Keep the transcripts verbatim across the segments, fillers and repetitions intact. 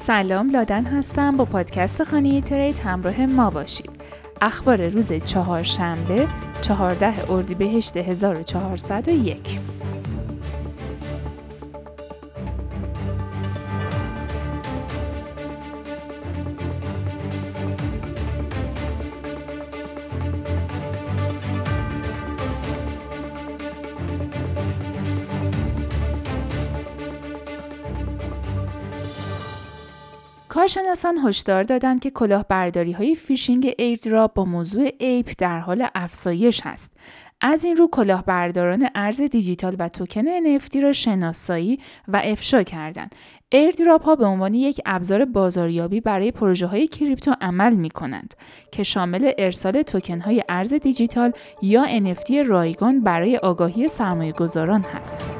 سلام لادن هستم. با پادکست خانه ی ترید همراه ما باشید. اخبار روز چهارشنبه چهارده اردیبهشت هزار و چهارصد و یک. کارشناسان هشدار دادند که کلاهبرداری‌های فیشینگ ایردراپ با موضوع ایپ در حال افزایش است. از این رو کلاهبرداران ارز دیجیتال و توکن ان اف تی را شناسایی و افشا کردند. ایردراپ ها به عنوان یک ابزار بازاریابی برای پروژه های کریپتو عمل می کنند که شامل ارسال توکن های ارز دیجیتال یا ان اف تی رایگان برای آگاهی سرمایه گذاران هست.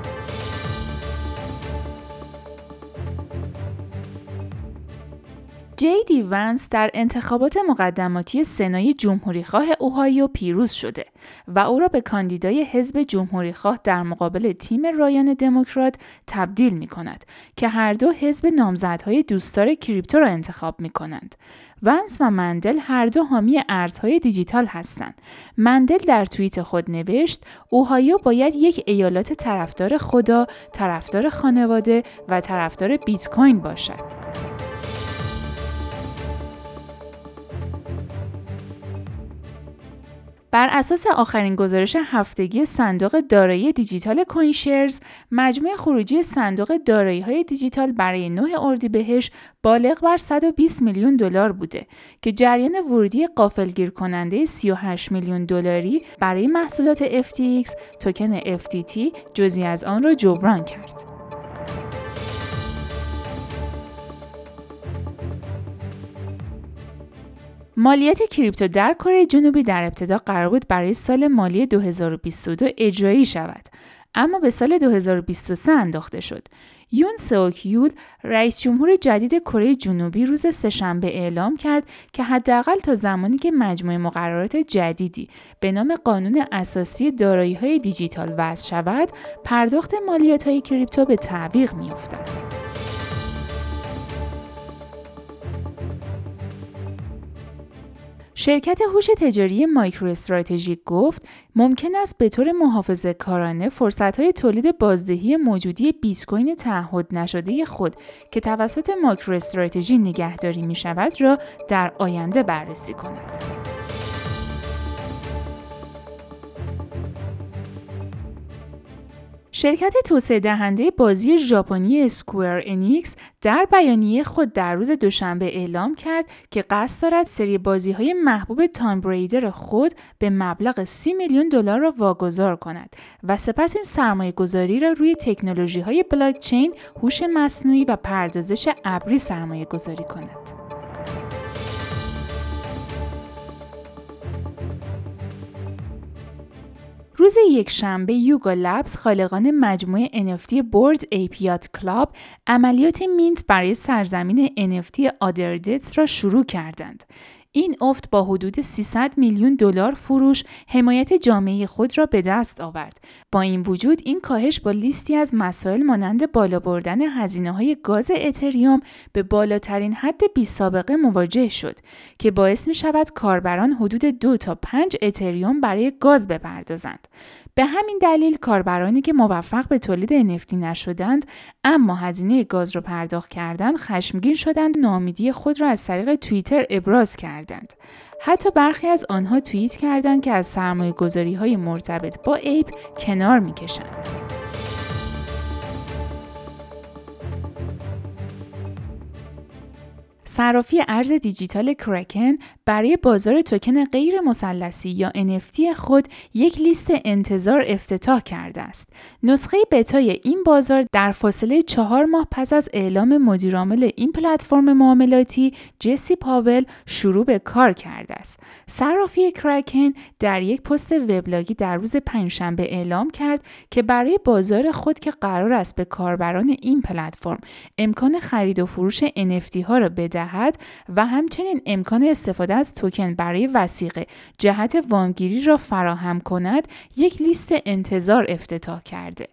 جی دی وانس در انتخابات مقدماتی سنای جمهوریخواه اوهایو پیروز شده و او را به کاندیدای حزب جمهوریخواه در مقابل تیم رایان دموکرات تبدیل می کند که هر دو حزب نامزدهای دوستدار کریپتو را انتخاب می کنند. وانس و مندل هر دو حامی ارزهای دیجیتال هستند. مندل در توییت خود نوشت: اوهایو باید یک ایالت طرفدار خدا، طرفدار خانواده و طرفدار بیت کوین باشد. بر اساس آخرین گزارش هفتگی صندوق دارایی دیجیتال کوینشرز، مجموع خروجی صندوق دارایی‌های دیجیتال برای نه اردیبهشت بالغ بر صد و بیست میلیون دلار بوده که جریان ورودی غافلگیر کننده سی و هشت میلیون دلاری برای محصولات اف تی ایکس توکن اف تی تی جزئی از آن را جبران کرد. مالیات کریپتو در کره جنوبی در ابتدا قرار بود برای سال مالی دو هزار و بیست و دو اجرایی شود، اما به سال دو هزار و بیست و سه انداخته شد. یون سئوکیول، رئیس جمهور جدید کره جنوبی، روز سه‌شنبه اعلام کرد که حداقل تا زمانی که مجموعه مقررات جدیدی به نام قانون اساسی دارایی‌های دیجیتال وضع شود، پرداخت مالیات‌های کریپتو به تعویق می‌افتد. شرکت هوش تجاری مایکرو استراتژی گفت ممکن است به طور محافظه‌کارانه فرصت‌های تولید بازدهی موجودی بیت کوین تعهد نشده خود که توسط مایکرو استراتژی نگهداری می‌شود را در آینده بررسی کند. شرکت توسعه دهنده بازی ژاپنی اسکوئر انیکس در بیانیه خود در روز دوشنبه اعلام کرد که قصد دارد سری بازی‌های محبوب تایمبریدر خود به مبلغ سی میلیون دلار را واگذار کند و سپس این سرمایه‌گذاری را روی تکنولوژی‌های بلاکچین، هوش مصنوعی و پردازش ابری سرمایه‌گذاری کند. روز یکشنبه یوگا لابز، خالقان مجموعه ان اف تی بورد ای پی ات کلاب، عملیات مینت برای سرزمین ان اف تی آدردیت را شروع کردند. این افت با حدود سیصد میلیون دلار فروش حمایت جامعه خود را به دست آورد. با این وجود این کاهش با لیستی از مسائل مانند بالا بردن هزینه‌های گاز اتریوم به بالاترین حد بی‌سابقه مواجه شد که باعث می‌شود کاربران حدود دو تا پنج اتریوم برای گاز بپردازند. به همین دلیل کاربرانی که موفق به تولید ان اف تی نشدند اما هزینه گاز را پرداخت کردند، خشمگین شدند، ناامیدی خود را از طریق توییتر ابراز کردند. حتی برخی از آنها توییت کردند که از سرمایه‌گذاری‌های مرتبط با ایپ کنار می‌کشند. صرافی ارز دیجیتال کراکن برای بازار توکن غیر مثلثی یا ان اف تی خود یک لیست انتظار افتتاح کرده است. نسخه بتای این بازار در فاصله چهار ماه پس از اعلام مدیرعامل این پلتفرم معاملاتی جسی پاول شروع به کار کرده است. صرافی کراکن در یک پست وبلاگی در روز پنجشنبه اعلام کرد که برای بازار خود که قرار است به کاربران این پلتفرم امکان خرید و فروش ان اف تی ها را بدهد و همچنین امکان استفاده از توکن برای وثیقه جهت وامگیری را فراهم کند یک لیست انتظار افتتاح کرده.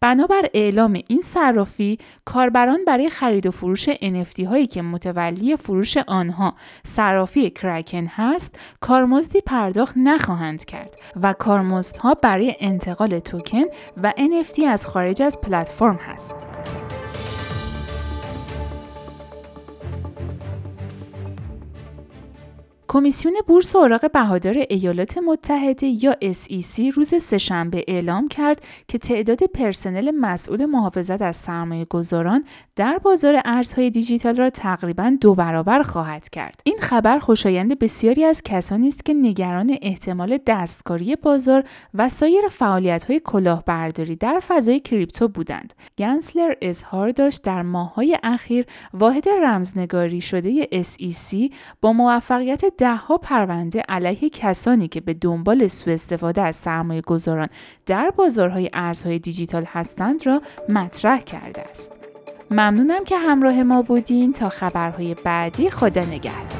بنابر اعلام این صرافی، کاربران برای خرید و فروش ان اف تی هایی که متولی فروش آنها صرافی کراکن هست، کارمزدی پرداخت نخواهند کرد و کارمزدها برای انتقال توکن و ان اف تی از خارج از پلتفرم هست. کمیسیون بورس و اوراق بهادار ایالات متحده یا اس ای سی روز سه‌شنبه اعلام کرد که تعداد پرسنل مسئول محافظت از سرمایه‌گذاران در بازار ارزهای دیجیتال را تقریباً دو برابر خواهد کرد. این خبر خوشایند بسیاری از کسانی است که نگران احتمال دستکاری بازار و سایر فعالیت‌های کلاهبرداری در فضای کریپتو بودند. گنسلر اظهار داشت در ماه‌های اخیر واحد رمزنگاری شده اس ای سی با موفقیت ده ها پرونده علیه کسانی که به دنبال سوء استفاده از سرمایه گذاران در بازارهای ارزهای دیجیتال هستند را مطرح کرده است. ممنونم که همراه ما بودین. تا خبرهای بعدی، خدا نگهدار.